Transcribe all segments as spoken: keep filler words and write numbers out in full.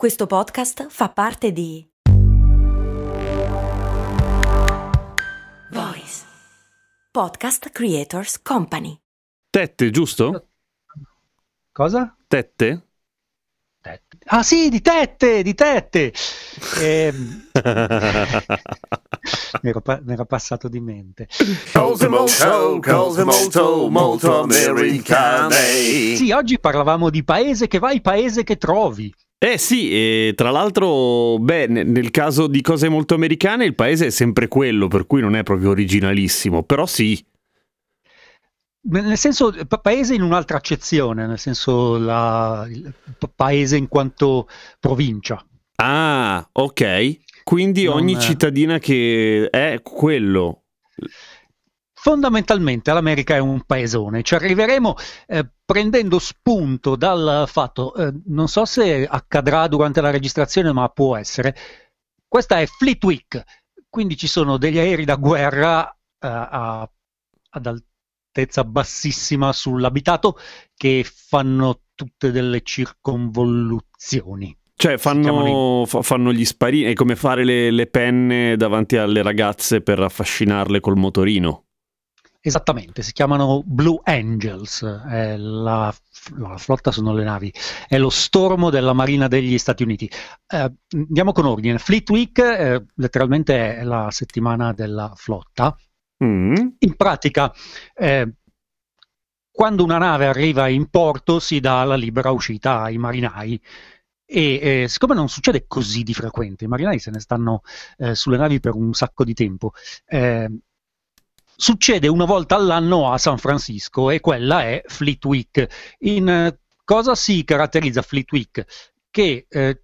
Questo podcast fa parte di Voice, Podcast Creators Company. Tette, giusto? Cosa? Tette? Tette. Ah sì, di tette, di tette! Eh, mi, ero pa- mi ero passato di mente. Cose molto, cose molto, molto americane. Sì, oggi parlavamo di paese che vai, paese che trovi. Eh sì, e tra l'altro, beh, nel caso di cose molto americane il paese è sempre quello, per cui non è proprio originalissimo, però sì. Nel senso, paese in un'altra accezione, nel senso la, il paese in quanto provincia. Ah, ok, quindi non ogni è... cittadina che è quello... Fondamentalmente l'America è un paesone, ci arriveremo eh, prendendo spunto dal fatto, eh, non so se accadrà durante la registrazione ma può essere, questa è Fleet Week, quindi ci sono degli aerei da guerra eh, a, ad altezza bassissima sull'abitato che fanno tutte delle circonvoluzioni. Cioè fanno, f- fanno gli sparini, è come fare le, le penne davanti alle ragazze per affascinarle col motorino. Esattamente, si chiamano Blue Angels, eh, la, la flotta sono le navi, è lo stormo della Marina degli Stati Uniti. Eh, andiamo con ordine, Fleet Week eh, letteralmente è la settimana della flotta, mm. in pratica eh, quando una nave arriva in porto si dà la libera uscita ai marinai e eh, siccome non succede così di frequente, i marinai se ne stanno eh, sulle navi per un sacco di tempo, eh, succede una volta all'anno a San Francisco e quella è Fleet Week. In cosa si caratterizza Fleet Week? Che eh,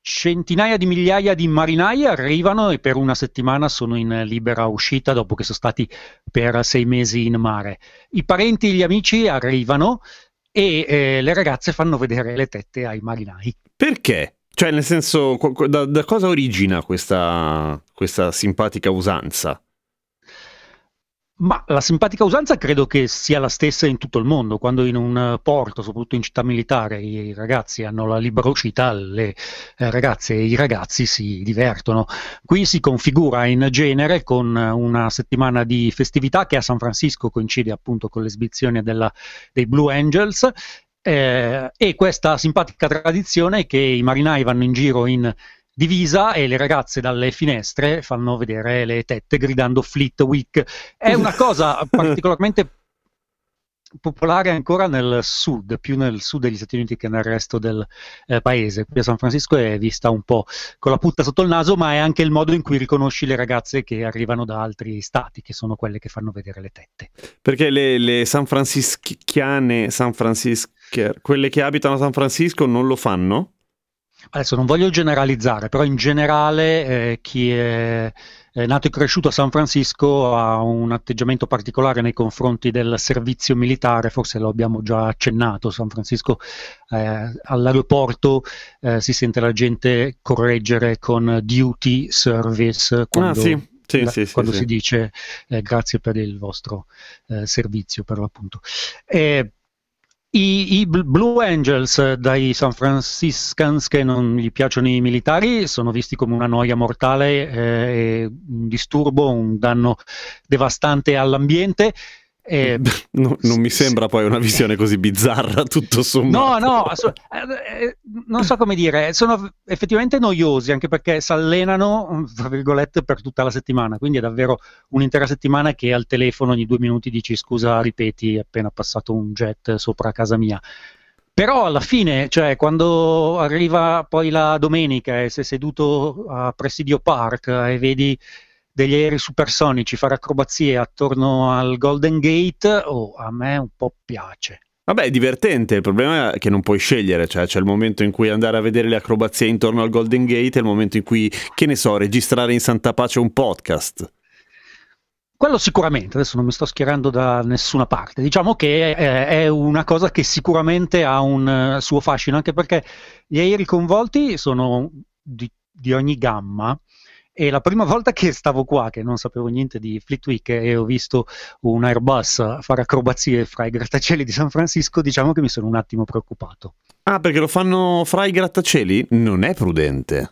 centinaia di migliaia di marinai arrivano e per una settimana sono in libera uscita dopo che sono stati per sei mesi in mare. I parenti e gli amici arrivano e eh, le ragazze fanno vedere le tette ai marinai. Perché? Cioè nel senso, da, da cosa origina questa, questa simpatica usanza? Ma la simpatica usanza credo che sia la stessa in tutto il mondo, quando in un porto, soprattutto in città militare, i ragazzi hanno la libera uscita, le ragazze e i ragazzi si divertono. Qui si configura in genere con una settimana di festività che a San Francisco coincide appunto con l'esbizione della, dei Blue Angels eh, e questa simpatica tradizione che i marinai vanno in giro in divisa e le ragazze dalle finestre fanno vedere le tette gridando Fleet Week. È una cosa particolarmente popolare ancora nel sud, più nel sud degli Stati Uniti che nel resto del eh, paese. Qui a San Francisco è vista un po' con la putta sotto il naso, ma è anche il modo in cui riconosci le ragazze che arrivano da altri stati, che sono quelle che fanno vedere le tette. Perché le, le San Francischiane, San Francischer, quelle che abitano a San Francisco non lo fanno? Adesso non voglio generalizzare, però in generale eh, chi è, è nato e cresciuto a San Francisco ha un atteggiamento particolare nei confronti del servizio militare, forse lo abbiamo già accennato, San Francisco eh, all'aeroporto eh, si sente la gente correggere con duty service quando, ah, sì. Sì, la, sì, quando sì, si sì. dice eh, grazie per il vostro eh, servizio per l'appunto. Eh, I, I Blue Angels dai San Franciscans che non gli piacciono i militari sono visti come una noia mortale, eh, un disturbo, un danno devastante all'ambiente. Eh, no, non mi sembra poi una visione così bizzarra tutto sommato. No, no, assolut- eh, non so come dire, sono effettivamente noiosi anche perché si allenano, tra virgolette, per tutta la settimana, quindi è davvero un'intera settimana che al telefono ogni due minuti dici scusa, ripeti, è appena passato un jet sopra casa mia. Però alla fine, cioè quando arriva poi la domenica e sei seduto a Presidio Park e vedi degli aerei supersonici fare acrobazie attorno al Golden Gate, oh, a me un po' piace. Vabbè, è divertente, il problema è che non puoi scegliere, cioè c'è il momento in cui andare a vedere le acrobazie intorno al Golden Gate e il momento in cui, che ne so, registrare in santa pace un podcast. Quello sicuramente, adesso non mi sto schierando da nessuna parte, diciamo che è, è una cosa che sicuramente ha un uh, suo fascino, anche perché gli aerei coinvolti sono di, di ogni gamma. E la prima volta che stavo qua, che non sapevo niente di Fleet Week e ho visto un Airbus fare acrobazie fra i grattacieli di San Francisco, diciamo che mi sono un attimo preoccupato. Ah, perché lo fanno fra i grattacieli? Non è prudente.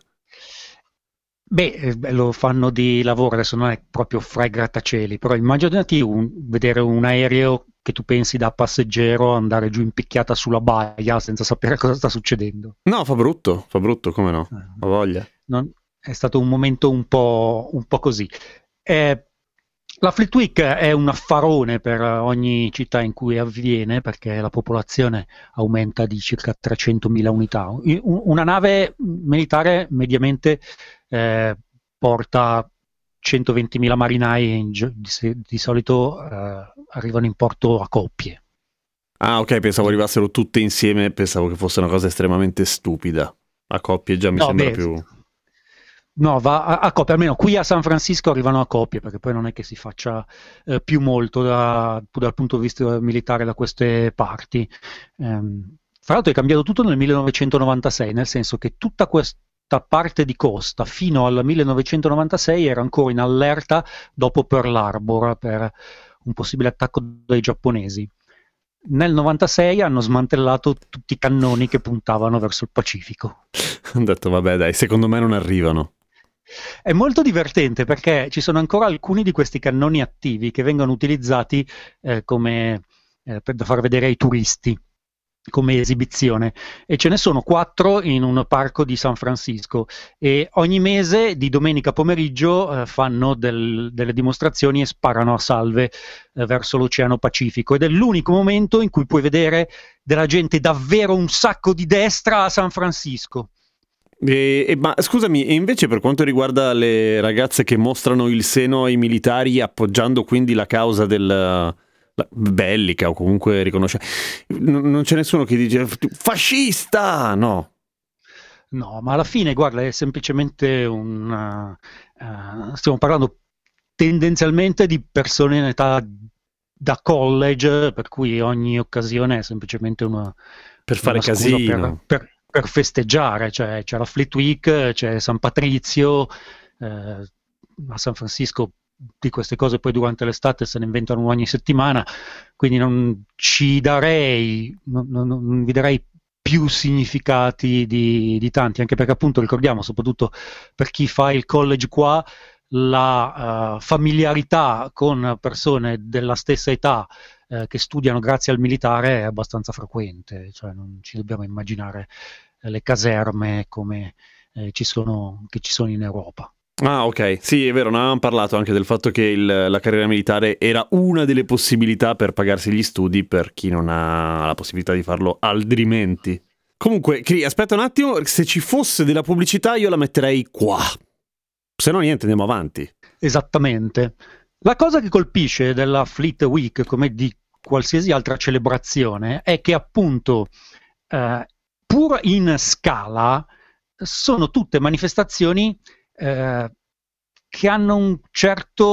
Beh, lo fanno di lavoro, adesso non è proprio fra i grattacieli, però immaginati un, vedere un aereo che tu pensi da passeggero andare giù impicchiata sulla baia senza sapere cosa sta succedendo. No, fa brutto, fa brutto, come no, ho voglia. Non, è stato un momento un po', un po' così. Eh, la Fleet Week è un affarone per ogni città in cui avviene, perché la popolazione aumenta di circa trecentomila unità. Una nave militare mediamente Eh, porta centoventimila marinai, in gi- di, di solito eh, arrivano in porto a coppie. Ah, ok, pensavo arrivassero tutte insieme, pensavo che fosse una cosa estremamente stupida. A coppie già mi no, sembra beh, più... No, va a, a coppie, almeno qui a San Francisco arrivano a coppie, perché poi non è che si faccia eh, più molto da, dal punto di vista militare da queste parti. Ehm, fra l'altro è cambiato tutto nel millenovecentonovantasei, nel senso che tutta questa parte di costa fino al millenovecentonovantasei era ancora in allerta dopo Pearl Harbor per un possibile attacco dei giapponesi. Nel novantasei hanno smantellato tutti i cannoni che puntavano verso il Pacifico. Hanno detto vabbè dai, secondo me non arrivano. È molto divertente perché ci sono ancora alcuni di questi cannoni attivi che vengono utilizzati eh, come eh, per far vedere ai turisti, come esibizione, e ce ne sono quattro in un parco di San Francisco, e ogni mese di domenica pomeriggio eh, fanno del, delle dimostrazioni e sparano a salve eh, verso l'Oceano Pacifico, ed è l'unico momento in cui puoi vedere della gente davvero un sacco di destra a San Francisco. E, e, ma scusami, e invece per quanto riguarda le ragazze che mostrano il seno ai militari appoggiando quindi la causa del... bellica o comunque riconosce, N- non c'è nessuno che dice fascista, no no ma alla fine guarda, è semplicemente un uh, stiamo parlando tendenzialmente di persone in età da college, per cui ogni occasione è semplicemente una per fare una casino, per, per, per festeggiare, cioè c'è la Fleet Week, c'è San Patrizio eh, a San Francisco. Di queste cose poi durante l'estate se ne inventano ogni settimana, quindi non ci darei, non, non, non vi darei più significati di, di tanti, anche perché appunto ricordiamo, soprattutto per chi fa il college qua, la uh, familiarità con persone della stessa età uh, che studiano grazie al militare è abbastanza frequente, cioè non ci dobbiamo immaginare le caserme come eh, ci sono, che ci sono in Europa. Ah, ok, sì, è vero, ne avevamo parlato anche del fatto che il, la carriera militare era una delle possibilità per pagarsi gli studi per chi non ha la possibilità di farlo altrimenti. Comunque, aspetta un attimo, se ci fosse della pubblicità io la metterei qua, se no niente, andiamo avanti. Esattamente. La cosa che colpisce della Fleet Week, come di qualsiasi altra celebrazione, è che appunto, eh, pur in scala, sono tutte manifestazioni Eh, che hanno un certo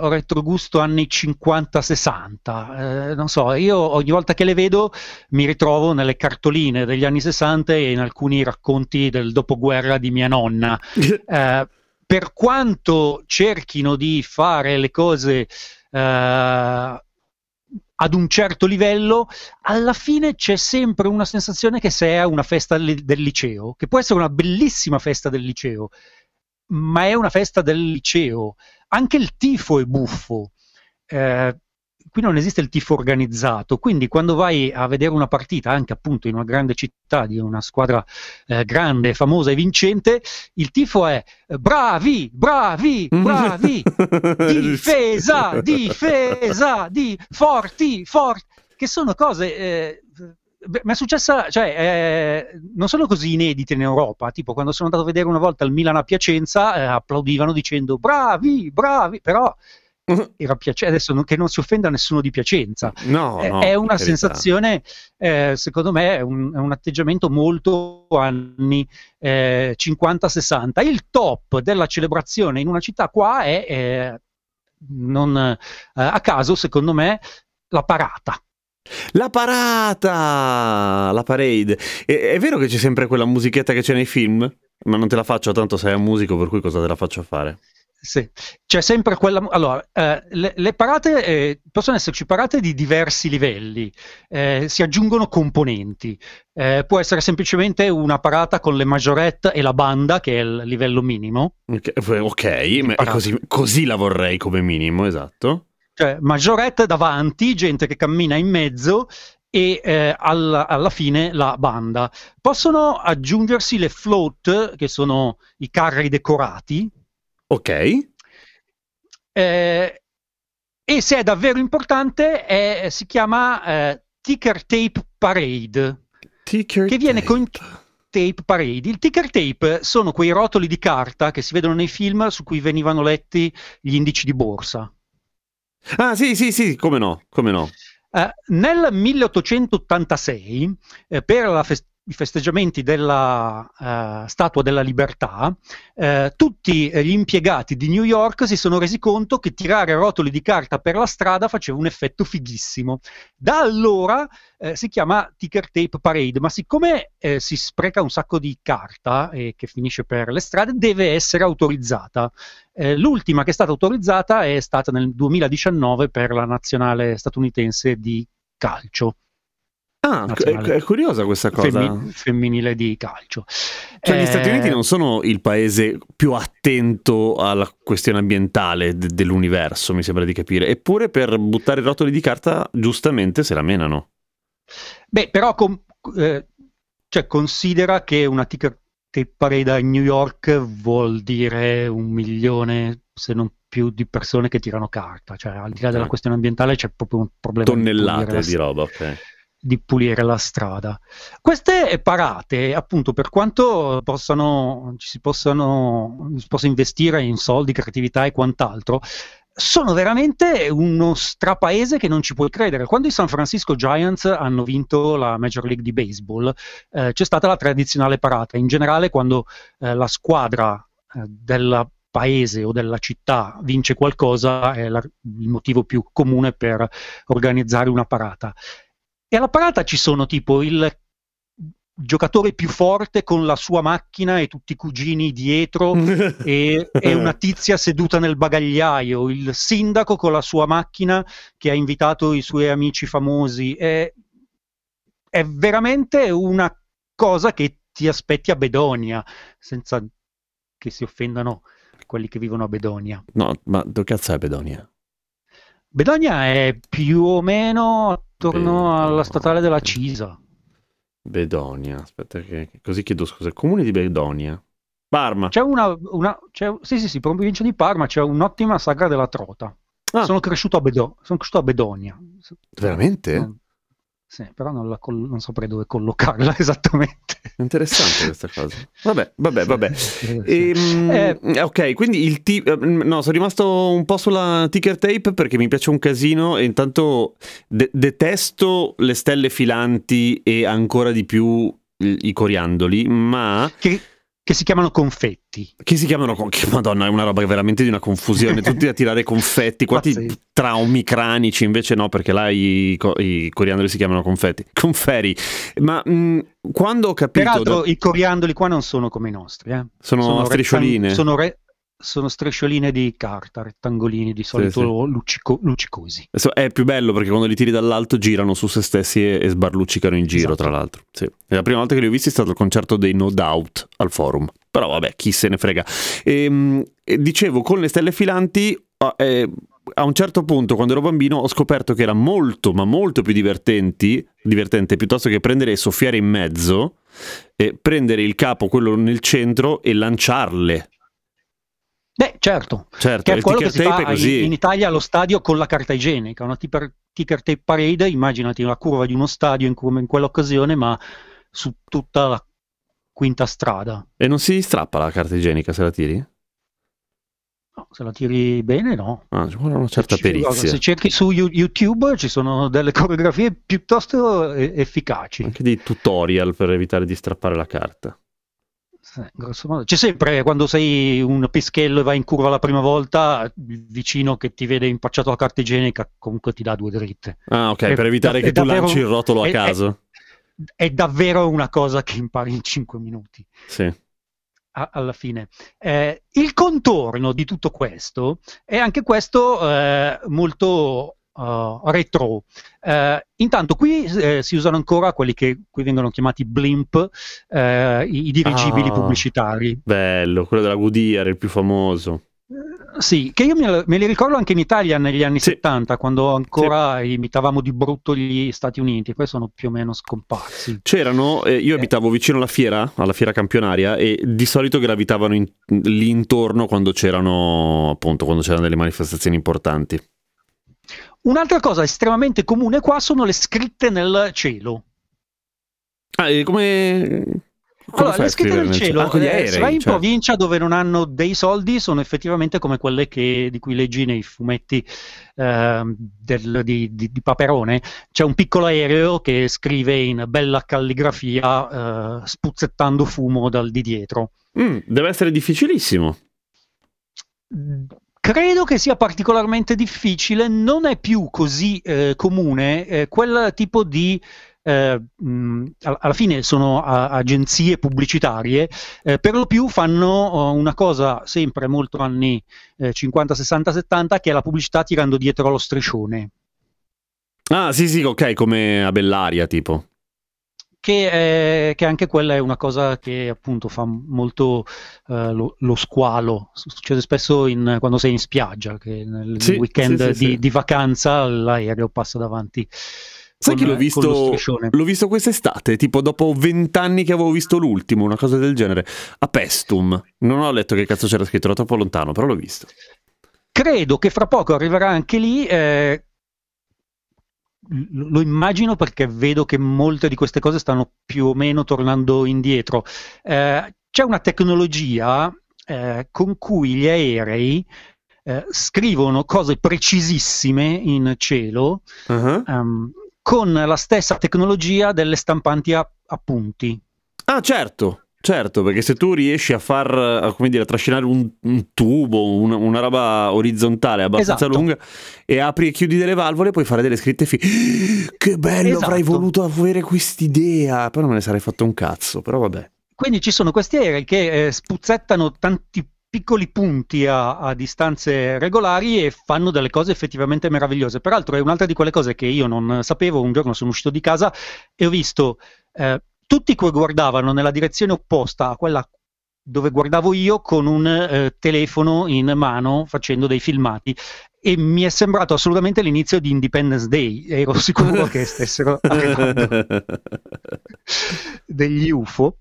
uh, retrogusto anni cinquanta sessanta, eh, non so, io ogni volta che le vedo mi ritrovo nelle cartoline degli anni sessanta e in alcuni racconti del dopoguerra di mia nonna. Eh, per quanto cerchino di fare le cose eh, ad un certo livello, alla fine c'è sempre una sensazione che sia una festa li- del liceo, che può essere una bellissima festa del liceo, ma è una festa del liceo. Anche il tifo è buffo, eh, qui non esiste il tifo organizzato, quindi quando vai a vedere una partita, anche appunto in una grande città di una squadra eh, grande, famosa e vincente, il tifo è bravi, bravi, bravi, difesa, difesa, di forti, forti, che sono cose... Eh, mi è successa, cioè, eh, non sono così inedite in Europa, tipo quando sono andato a vedere una volta il Milan a Piacenza, eh, applaudivano dicendo bravi, bravi, però era piace- adesso non, che non si offenda nessuno di Piacenza, no, eh, no, è una sensazione, eh, secondo me è un, è un atteggiamento molto anni eh, cinquanta sessanta, il top della celebrazione in una città qua è, eh, non, eh, a caso secondo me, la parata. La parata, la parade. È, è vero che c'è sempre quella musichetta che c'è nei film? Ma non te la faccio, tanto sei un musico, per cui cosa te la faccio a fare? Sì, c'è sempre quella. Allora, eh, le, le parate eh, possono esserci parate di diversi livelli, eh, si aggiungono componenti. Eh, può essere semplicemente una parata con le majorette e la banda, che è il livello minimo. Ok, okay ma così, così la vorrei come minimo, esatto. Cioè, majorette davanti, gente che cammina in mezzo. E eh, alla, alla fine la banda. Possono aggiungersi le float, che sono i carri decorati. Ok. Eh, e se è davvero importante, è, si chiama eh, ticker tape parade. Ticker che tape. Viene con tape parade. Il ticker tape sono quei rotoli di carta che si vedono nei film su cui venivano letti gli indici di borsa. Ah, sì, sì, sì, come no, come no. Uh, nel milleottocentottantasei, eh, per la fest- i festeggiamenti della uh, Statua della Libertà, eh, tutti gli impiegati di New York si sono resi conto che tirare rotoli di carta per la strada faceva un effetto fighissimo. Da allora eh, si chiama ticker tape parade, ma siccome eh, si spreca un sacco di carta e eh, che finisce per le strade, deve essere autorizzata. Eh, l'ultima che è stata autorizzata è stata nel duemiladiciannove per la nazionale statunitense di calcio. Ah, nazionale. È curiosa questa cosa. Femmi- femminile di calcio. Cioè eh... gli Stati Uniti non sono il paese più attento alla questione ambientale de- dell'universo, mi sembra di capire. Eppure per buttare rotoli di carta giustamente se la menano. Beh, però com- eh, cioè, considera che una ticker tape parade a New York vuol dire un milione, se non più, di persone che tirano carta. Cioè, al di là okay. della questione ambientale c'è proprio un problema. Tonnellate di, di roba, ok. Di pulire la strada. Queste parate, appunto, per quanto possano, ci si possano si possa investire in soldi, creatività e quant'altro, sono veramente uno strapaese che non ci puoi credere. Quando i San Francisco Giants hanno vinto la Major League di Baseball, eh, c'è stata la tradizionale parata. In generale, quando eh, la squadra eh, della paese o della città vince qualcosa, è la, il motivo più comune per organizzare una parata. E alla parata ci sono tipo il giocatore più forte con la sua macchina e tutti i cugini dietro e, e una tizia seduta nel bagagliaio, il sindaco con la sua macchina che ha invitato i suoi amici famosi. È, è veramente una cosa che ti aspetti a Bedonia, senza che si offendano quelli che vivono a Bedonia. No, ma dove cazzo è Bedonia? Bedonia è più o meno attorno Bedonia. Alla statale della Cisa. Bedonia, aspetta che così chiedo scusa, il comune di Bedonia. Parma. C'è una, una c'è, sì sì sì, provincia di Parma, c'è un'ottima sagra della trota. Ah. Sono cresciuto a Bedo, sono cresciuto a Bedonia. Veramente? Non, sì, però non, la, non saprei dove collocarla esattamente. Interessante questa cosa. Vabbè, vabbè, vabbè. E, eh, ok, quindi il ti- no, sono rimasto un po' sulla ticker tape perché mi piace un casino e intanto de- detesto le stelle filanti e ancora di più i coriandoli, ma che, che si chiamano confetti. Che si chiamano con- che, Madonna, è una roba veramente di una confusione, tutti a tirare confetti, qua ti traumi cranici, invece no, perché là i, co- i coriandoli si chiamano confetti. Conferi. Ma mh, quando ho capito... Peraltro da... i coriandoli qua non sono come i nostri, eh? Sono, sono striscioline. Rettan- sono, re- sono striscioline di carta, rettangolini di solito sì, sì. Luccico- luccicosi. È più bello perché quando li tiri dall'alto girano su se stessi e, e sbarluccicano in giro, esatto. Tra l'altro. Sì. E la prima volta che li ho visti è stato il concerto dei No Doubt al Forum. Però vabbè, chi se ne frega. E, dicevo, con le stelle filanti... Eh, a un certo punto, quando ero bambino, ho scoperto che era molto, ma molto più divertenti, divertente piuttosto che prendere e soffiare in mezzo, eh, prendere il capo, quello nel centro, e lanciarle. Beh, certo, certo. Che è quello che si fa così. In Italia allo stadio con la carta igienica. Una ticker, ticker tape parade, immaginati la curva di uno stadio in, cui, in quell'occasione, ma su tutta la quinta strada. E non si strappa la carta igienica se la tiri? No, se la tiri bene no. Ah, ci vuole una certa perizia. Se cerchi su YouTube ci sono delle coreografie piuttosto efficaci. Anche dei tutorial per evitare di strappare la carta. Sì, grosso modo. C'è sempre, quando sei un pischello e vai in curva la prima volta, il vicino che ti vede impacciato la carta igienica comunque ti dà due dritte. Ah, ok, è, per evitare è, che è tu davvero, lanci il rotolo a è, caso. È, è davvero una cosa che impari in cinque minuti. Sì. a, alla fine. Eh, il contorno di tutto questo è anche questo eh, molto uh, retro. Eh, intanto qui eh, si usano ancora quelli che qui vengono chiamati blimp, eh, i, i dirigibili ah, pubblicitari. Bello, quello della Goodyear, il più famoso. Sì, che io me, me li ricordo anche in Italia negli anni sì. settanta, quando ancora sì. imitavamo di brutto gli Stati Uniti. Poi sono più o meno scomparsi. C'erano, eh, io abitavo eh. vicino alla fiera, alla fiera campionaria, e di solito gravitavano in, lì intorno quando c'erano, appunto, quando c'erano delle manifestazioni importanti. Un'altra cosa estremamente comune qua sono le scritte nel cielo. Ah, e come... Come allora, le scritte del cielo, se vai cioè... in provincia dove non hanno dei soldi, sono effettivamente come quelle che, di cui leggi nei fumetti eh, del, di, di, di Paperone. C'è un piccolo aereo che scrive in bella calligrafia, eh, spuzzettando fumo dal di dietro. Mm, deve essere difficilissimo. Credo che sia particolarmente difficile, non è più così eh, comune eh, quel tipo di... Eh, mh, alla fine sono a, agenzie pubblicitarie, eh, per lo più fanno oh, una cosa sempre molto anni eh, cinquanta, sessanta, settanta, che è la pubblicità tirando dietro lo striscione. Ah sì sì, ok, come a Bellaria tipo. Che, è, che anche quella è una cosa che appunto fa molto eh, lo, lo squalo, succede spesso in, quando sei in spiaggia, che nel sì, weekend sì, sì, di, sì. di vacanza l'aereo passa davanti. Sai che l'ho visto, l'ho visto quest'estate, tipo dopo vent'anni che avevo visto l'ultimo, una cosa del genere, a Paestum. Non ho letto che cazzo c'era scritto, era troppo lontano, però l'ho visto. Credo che fra poco arriverà anche lì, eh, lo immagino perché vedo che molte di queste cose stanno più o meno tornando indietro. Eh, c'è una tecnologia eh, con cui gli aerei eh, scrivono cose precisissime in cielo, uh-huh. um, con la stessa tecnologia delle stampanti a, a punti. Ah, certo, certo, perché se tu riesci a far, a, come dire, a trascinare un, un tubo, una, una roba orizzontale abbastanza esatto. lunga, e apri e chiudi delle valvole, puoi fare delle scritte fi... Che bello, esatto. avrei voluto avere quest'idea! Però non me ne sarei fatto un cazzo, però vabbè. Quindi ci sono questi aerei che eh, spuzzettano tanti piccoli punti a, a distanze regolari e fanno delle cose effettivamente meravigliose. Peraltro è un'altra di quelle cose che io non sapevo. Un giorno sono uscito di casa e ho visto eh, tutti che guardavano nella direzione opposta a quella dove guardavo io con un eh, telefono in mano facendo dei filmati, e mi è sembrato assolutamente l'inizio di Independence Day. Ero sicuro che stessero arrivando degli U F O.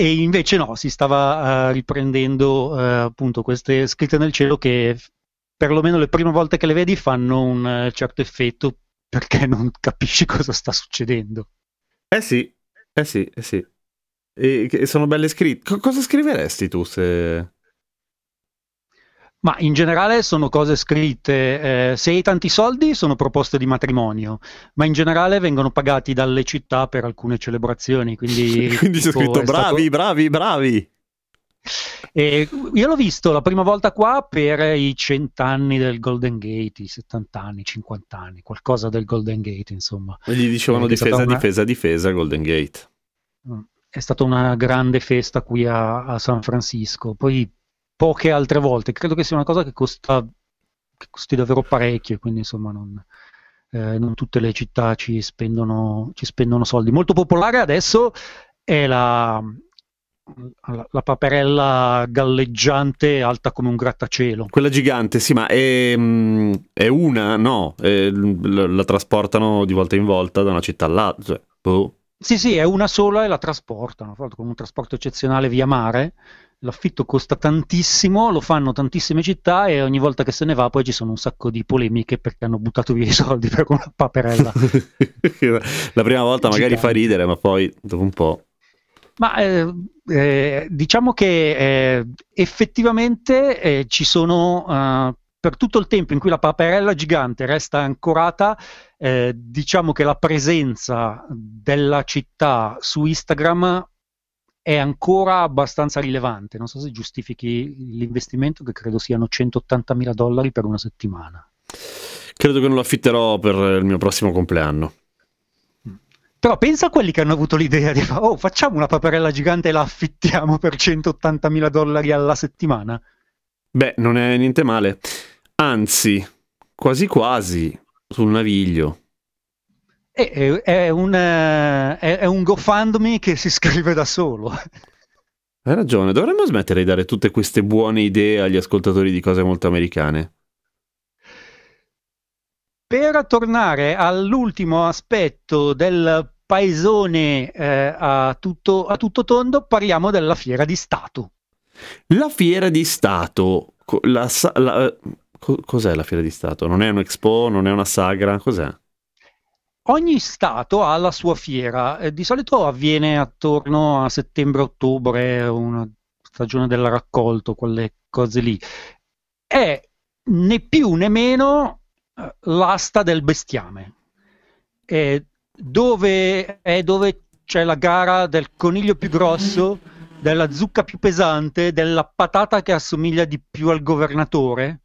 E invece no, si stava uh, riprendendo uh, appunto queste scritte nel cielo che f- perlomeno le prime volte che le vedi fanno un uh, certo effetto, perché non capisci cosa sta succedendo. Eh sì, eh sì, eh sì. E, e sono belle scritte. Co- cosa scriveresti tu se... Ma in generale sono cose scritte, eh, se hai tanti soldi sono proposte di matrimonio, ma in generale vengono pagati dalle città per alcune celebrazioni, quindi... quindi c'è scritto bravi, stato... bravi, bravi! E io l'ho visto la prima volta qua per i cent'anni del Golden Gate, i settant'anni, cinquant'anni, qualcosa del Golden Gate, insomma. E gli dicevano difesa, una... difesa, difesa, Golden Gate. È stata una grande festa qui a, a San Francisco, poi... poche altre volte, credo che sia una cosa che costa che costi davvero parecchio, quindi insomma non, eh, non tutte le città ci spendono, ci spendono soldi. Molto popolare adesso è la, la, la paperella galleggiante alta come un grattacielo. Quella gigante, sì, ma è, è una, no? È, la, la trasportano di volta in volta da una città all'altra. Cioè, boh. Sì, sì, è una sola e la trasportano, con un trasporto eccezionale via mare. L'affitto costa tantissimo, lo fanno tantissime città e ogni volta che se ne va poi ci sono un sacco di polemiche perché hanno buttato via i soldi per una paperella. La prima volta magari fa ridere, ma poi dopo un po'... Ma eh, eh, diciamo che eh, effettivamente eh, ci sono... Eh, per tutto il tempo in cui la paperella gigante resta ancorata, eh, diciamo che la presenza della città su Instagram... è ancora abbastanza rilevante. Non so se giustifichi l'investimento, che credo siano centottantamila dollari per una settimana. Credo che non lo affitterò per il mio prossimo compleanno. Però pensa a quelli che hanno avuto l'idea di fare, oh, facciamo una paperella gigante e la affittiamo per centottantamila dollari alla settimana. Beh, non è niente male. Anzi, quasi quasi sul naviglio. È, è, un, è, è un GoFundMe che si scrive da solo. Hai ragione, dovremmo smettere di dare tutte queste buone idee agli ascoltatori di cose molto americane. Per tornare all'ultimo aspetto del paesone eh, a, tutto, a tutto tondo, parliamo della Fiera di Stato. La Fiera di Stato, la, la, cos'è la Fiera di Stato? Non è un expo, non è una sagra, cos'è? Ogni stato ha la sua fiera, eh, di solito avviene attorno a settembre-ottobre, una stagione del raccolto, quelle cose lì. È né più né meno l'asta del bestiame, eh, dove è dove c'è la gara del coniglio più grosso, della zucca più pesante, della patata che assomiglia di più al governatore.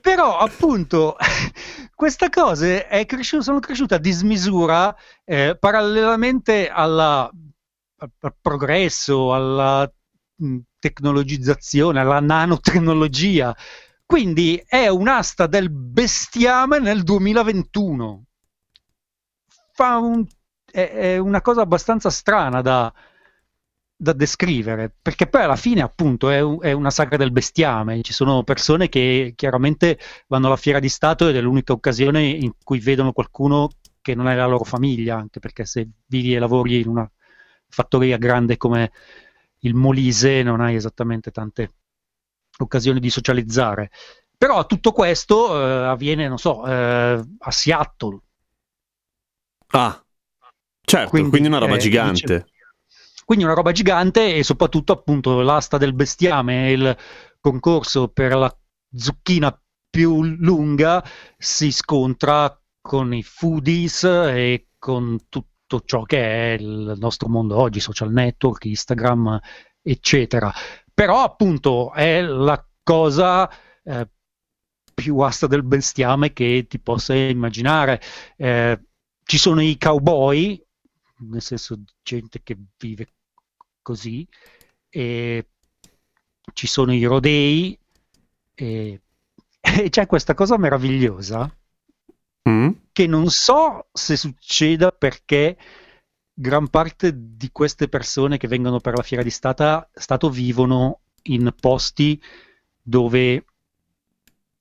Però appunto questa cosa è cresciuta, sono cresciuta a dismisura eh, parallelamente alla, al, al progresso, alla mh, tecnologizzazione, alla nanotecnologia, quindi è un'asta del bestiame nel duemilaventuno. Fa un, è, è una cosa abbastanza strana da, da descrivere, perché poi alla fine appunto è, è una sagra del bestiame. Ci sono persone che chiaramente vanno alla Fiera di Stato ed è l'unica occasione in cui vedono qualcuno che non è la loro famiglia, anche perché se vivi e lavori in una fattoria grande come il Molise non hai esattamente tante occasioni di socializzare. Però tutto questo eh, avviene, non so, eh, a Seattle. Ah, certo, quindi, quindi una roba eh, gigante. Quindi una roba gigante e soprattutto appunto l'asta del bestiame, il concorso per la zucchina più lunga si scontra con i foodies e con tutti tutto ciò che è il nostro mondo oggi, social network, Instagram, eccetera. Però appunto è la cosa eh, più asta del bestiame che ti possa immaginare. Eh, ci sono i cowboy, nel senso gente che vive così, e ci sono i rodei, e, e c'è questa cosa meravigliosa che non so se succeda perché gran parte di queste persone che vengono per la Fiera di Stata, Stato vivono in posti dove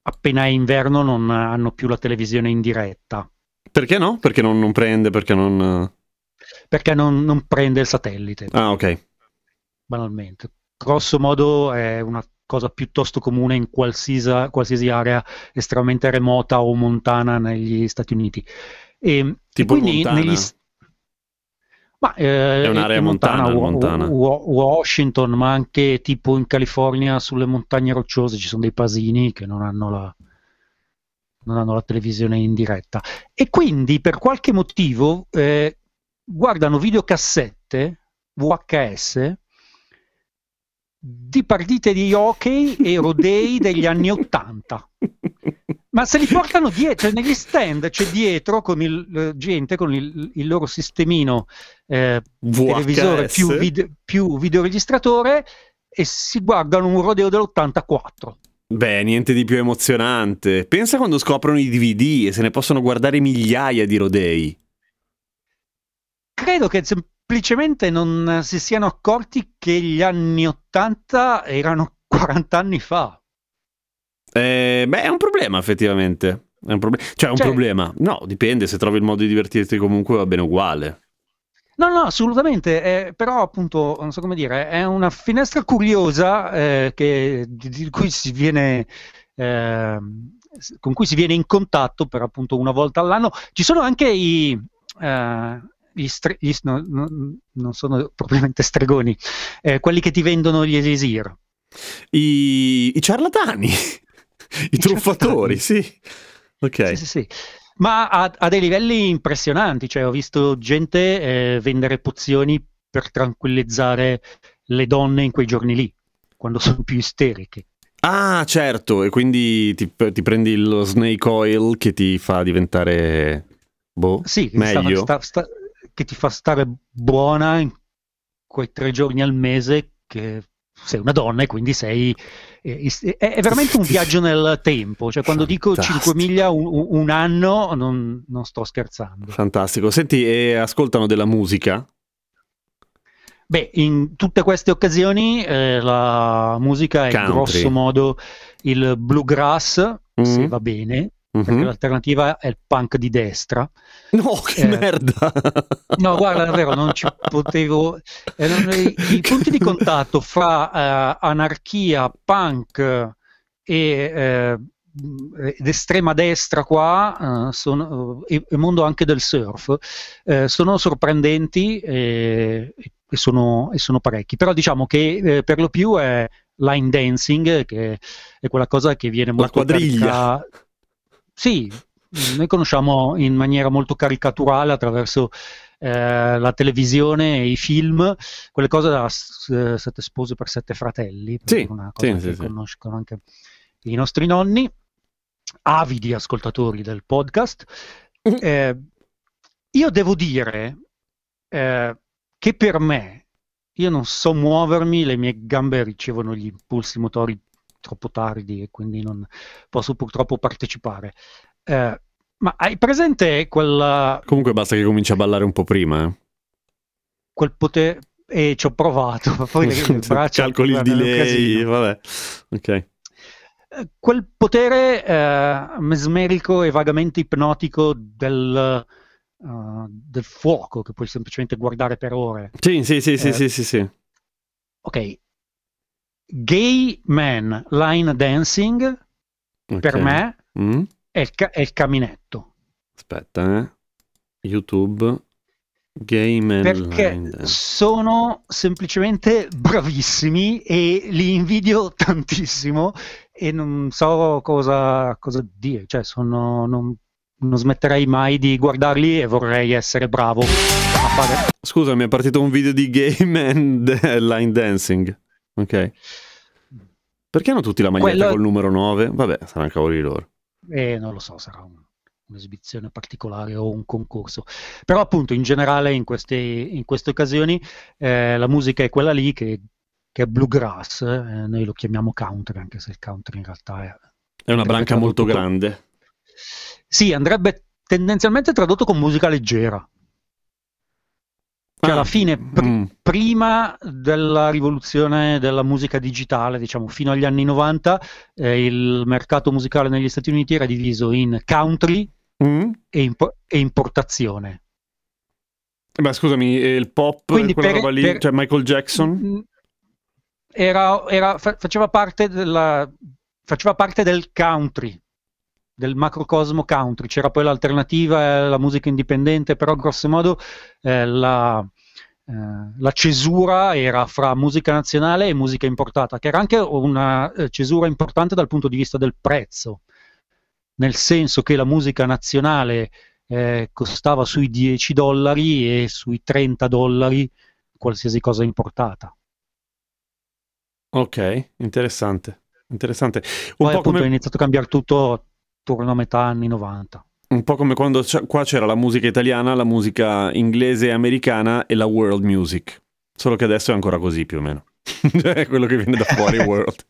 appena è inverno non hanno più la televisione in diretta. Perché no? Perché non, non prende, perché non... Perché non, non prende il satellite. Ah, ok. Banalmente. Grosso modo è una cosa piuttosto comune in qualsiasi, qualsiasi area estremamente remota o montana negli Stati Uniti. E, tipo e quindi Montana? Negli... Ma, eh, è un'area montana, montana, montana. Washington, ma anche tipo in California sulle montagne rocciose ci sono dei paesini che non hanno la, non hanno la televisione in diretta. E quindi per qualche motivo eh, guardano videocassette V H S di partite di hockey e rodei degli anni ottanta, ma se li portano dietro, negli stand c'è cioè dietro con il gente con il, il loro sistemino eh, televisore più, vid- più videoregistratore e si guardano un rodeo dell'ottantaquattro. Beh, niente di più emozionante. Pensa quando scoprono i D V D e se ne possono guardare migliaia di rodei. Credo che semplicemente non si siano accorti che gli anni ottanta erano quaranta anni fa. Eh, beh, è un problema effettivamente. È un proble- cioè, è un cioè, problema. No, dipende, se trovi il modo di divertirti comunque va bene uguale. No, no, assolutamente. Eh, però appunto, non so come dire, è una finestra curiosa eh, che, di, di cui si viene... Eh, con cui si viene in contatto per appunto una volta all'anno. Ci sono anche i... Eh, Gli stre- gli, no, no, non sono propriamente stregoni, eh, quelli che ti vendono gli elisir, i, i ciarlatani, i, i truffatori, ciarlatani. Sì. Okay. Sì, sì, sì, ma a, a dei livelli impressionanti. Cioè, ho visto gente eh, vendere pozioni per tranquillizzare le donne in quei giorni lì, quando sono più isteriche. Ah, certo, e quindi ti, ti prendi lo snake oil che ti fa diventare boh, sì, che meglio. Sta, sta, sta, che ti fa stare buona in quei tre giorni al mese che sei una donna e quindi sei... È, è veramente un viaggio nel tempo, cioè quando Fantastico. Dico cinque miglia un, un anno non, non sto scherzando. Fantastico, senti, e ascoltano della musica? Beh, in tutte queste occasioni eh, la musica è Country. Grosso modo il bluegrass, mm-hmm. se va bene, perché mm-hmm. l'alternativa è il punk di destra. No, che eh, merda! No, guarda, davvero, non ci potevo... Eh, non, i, I punti di contatto fra eh, anarchia, punk e... Eh, d'estrema destra qua uh, sono, uh, e il mondo anche del surf uh, sono sorprendenti e, e, sono, e sono parecchi, però diciamo che eh, per lo più è line dancing, che è quella cosa che viene molto la quadriglia carica... sì, noi conosciamo in maniera molto caricaturale attraverso eh, la televisione e i film, quelle cose da s- Sette spose per sette fratelli, sì, una cosa sì, che sì, conoscono sì. anche i nostri nonni, avidi ascoltatori del podcast. Eh, io devo dire eh, che per me, io non so muovermi, le mie gambe ricevono gli impulsi motori troppo tardi e quindi non posso purtroppo partecipare. Eh, ma hai presente quella... Comunque basta che cominci a ballare un po' prima. Eh. Quel potere... E eh, ci ho provato, ma poi le braccia... Calcoli il delay, vabbè, ok. Quel potere eh, mesmerico e vagamente ipnotico del, uh, del fuoco che puoi semplicemente guardare per ore. Sì, sì, sì, eh, sì, sì, sì, sì. Ok. Gay man line dancing, okay. per me, mm. è, il ca- è il caminetto. Aspetta, eh. YouTube... Game perché line. Sono semplicemente bravissimi e li invidio tantissimo e non so cosa, cosa dire, cioè sono, non, non smetterei mai di guardarli e vorrei essere bravo a fare. Scusa, mi è partito un video di game and line dancing, ok, perché hanno tutti la maglietta Quello... col numero nove? Vabbè, saranno cavoli loro, eh, non lo so, sarà un un'esibizione particolare o un concorso, però appunto in generale in queste, in queste occasioni eh, la musica è quella lì che, che è bluegrass, eh, noi lo chiamiamo country, anche se il country in realtà è, è una branca molto con... grande. Sì, andrebbe tendenzialmente tradotto con musica leggera, cioè ah, alla fine pr- mm. prima della rivoluzione della musica digitale, diciamo fino agli anni novanta, eh, il mercato musicale negli Stati Uniti era diviso in country mm. e, imp- e importazione. Ma scusami, il pop, quindi quella per, roba lì, per, cioè Michael Jackson era, era fa- faceva parte della faceva parte del country, del macrocosmo country. C'era poi l'alternativa, la musica indipendente, però grosso modo eh, la, eh, la cesura era fra musica nazionale e musica importata, che era anche una eh, cesura importante dal punto di vista del prezzo, nel senso che la musica nazionale eh, costava sui dieci dollari e sui trenta dollari qualsiasi cosa importata. Ok, interessante, interessante. Un poi po' appunto come... è iniziato a cambiare tutto torno a metà anni novanta. Un po' come quando c'è, qua c'era la musica italiana, la musica inglese e americana e la world music. Solo che adesso è ancora così più o meno. È quello che viene da fuori world.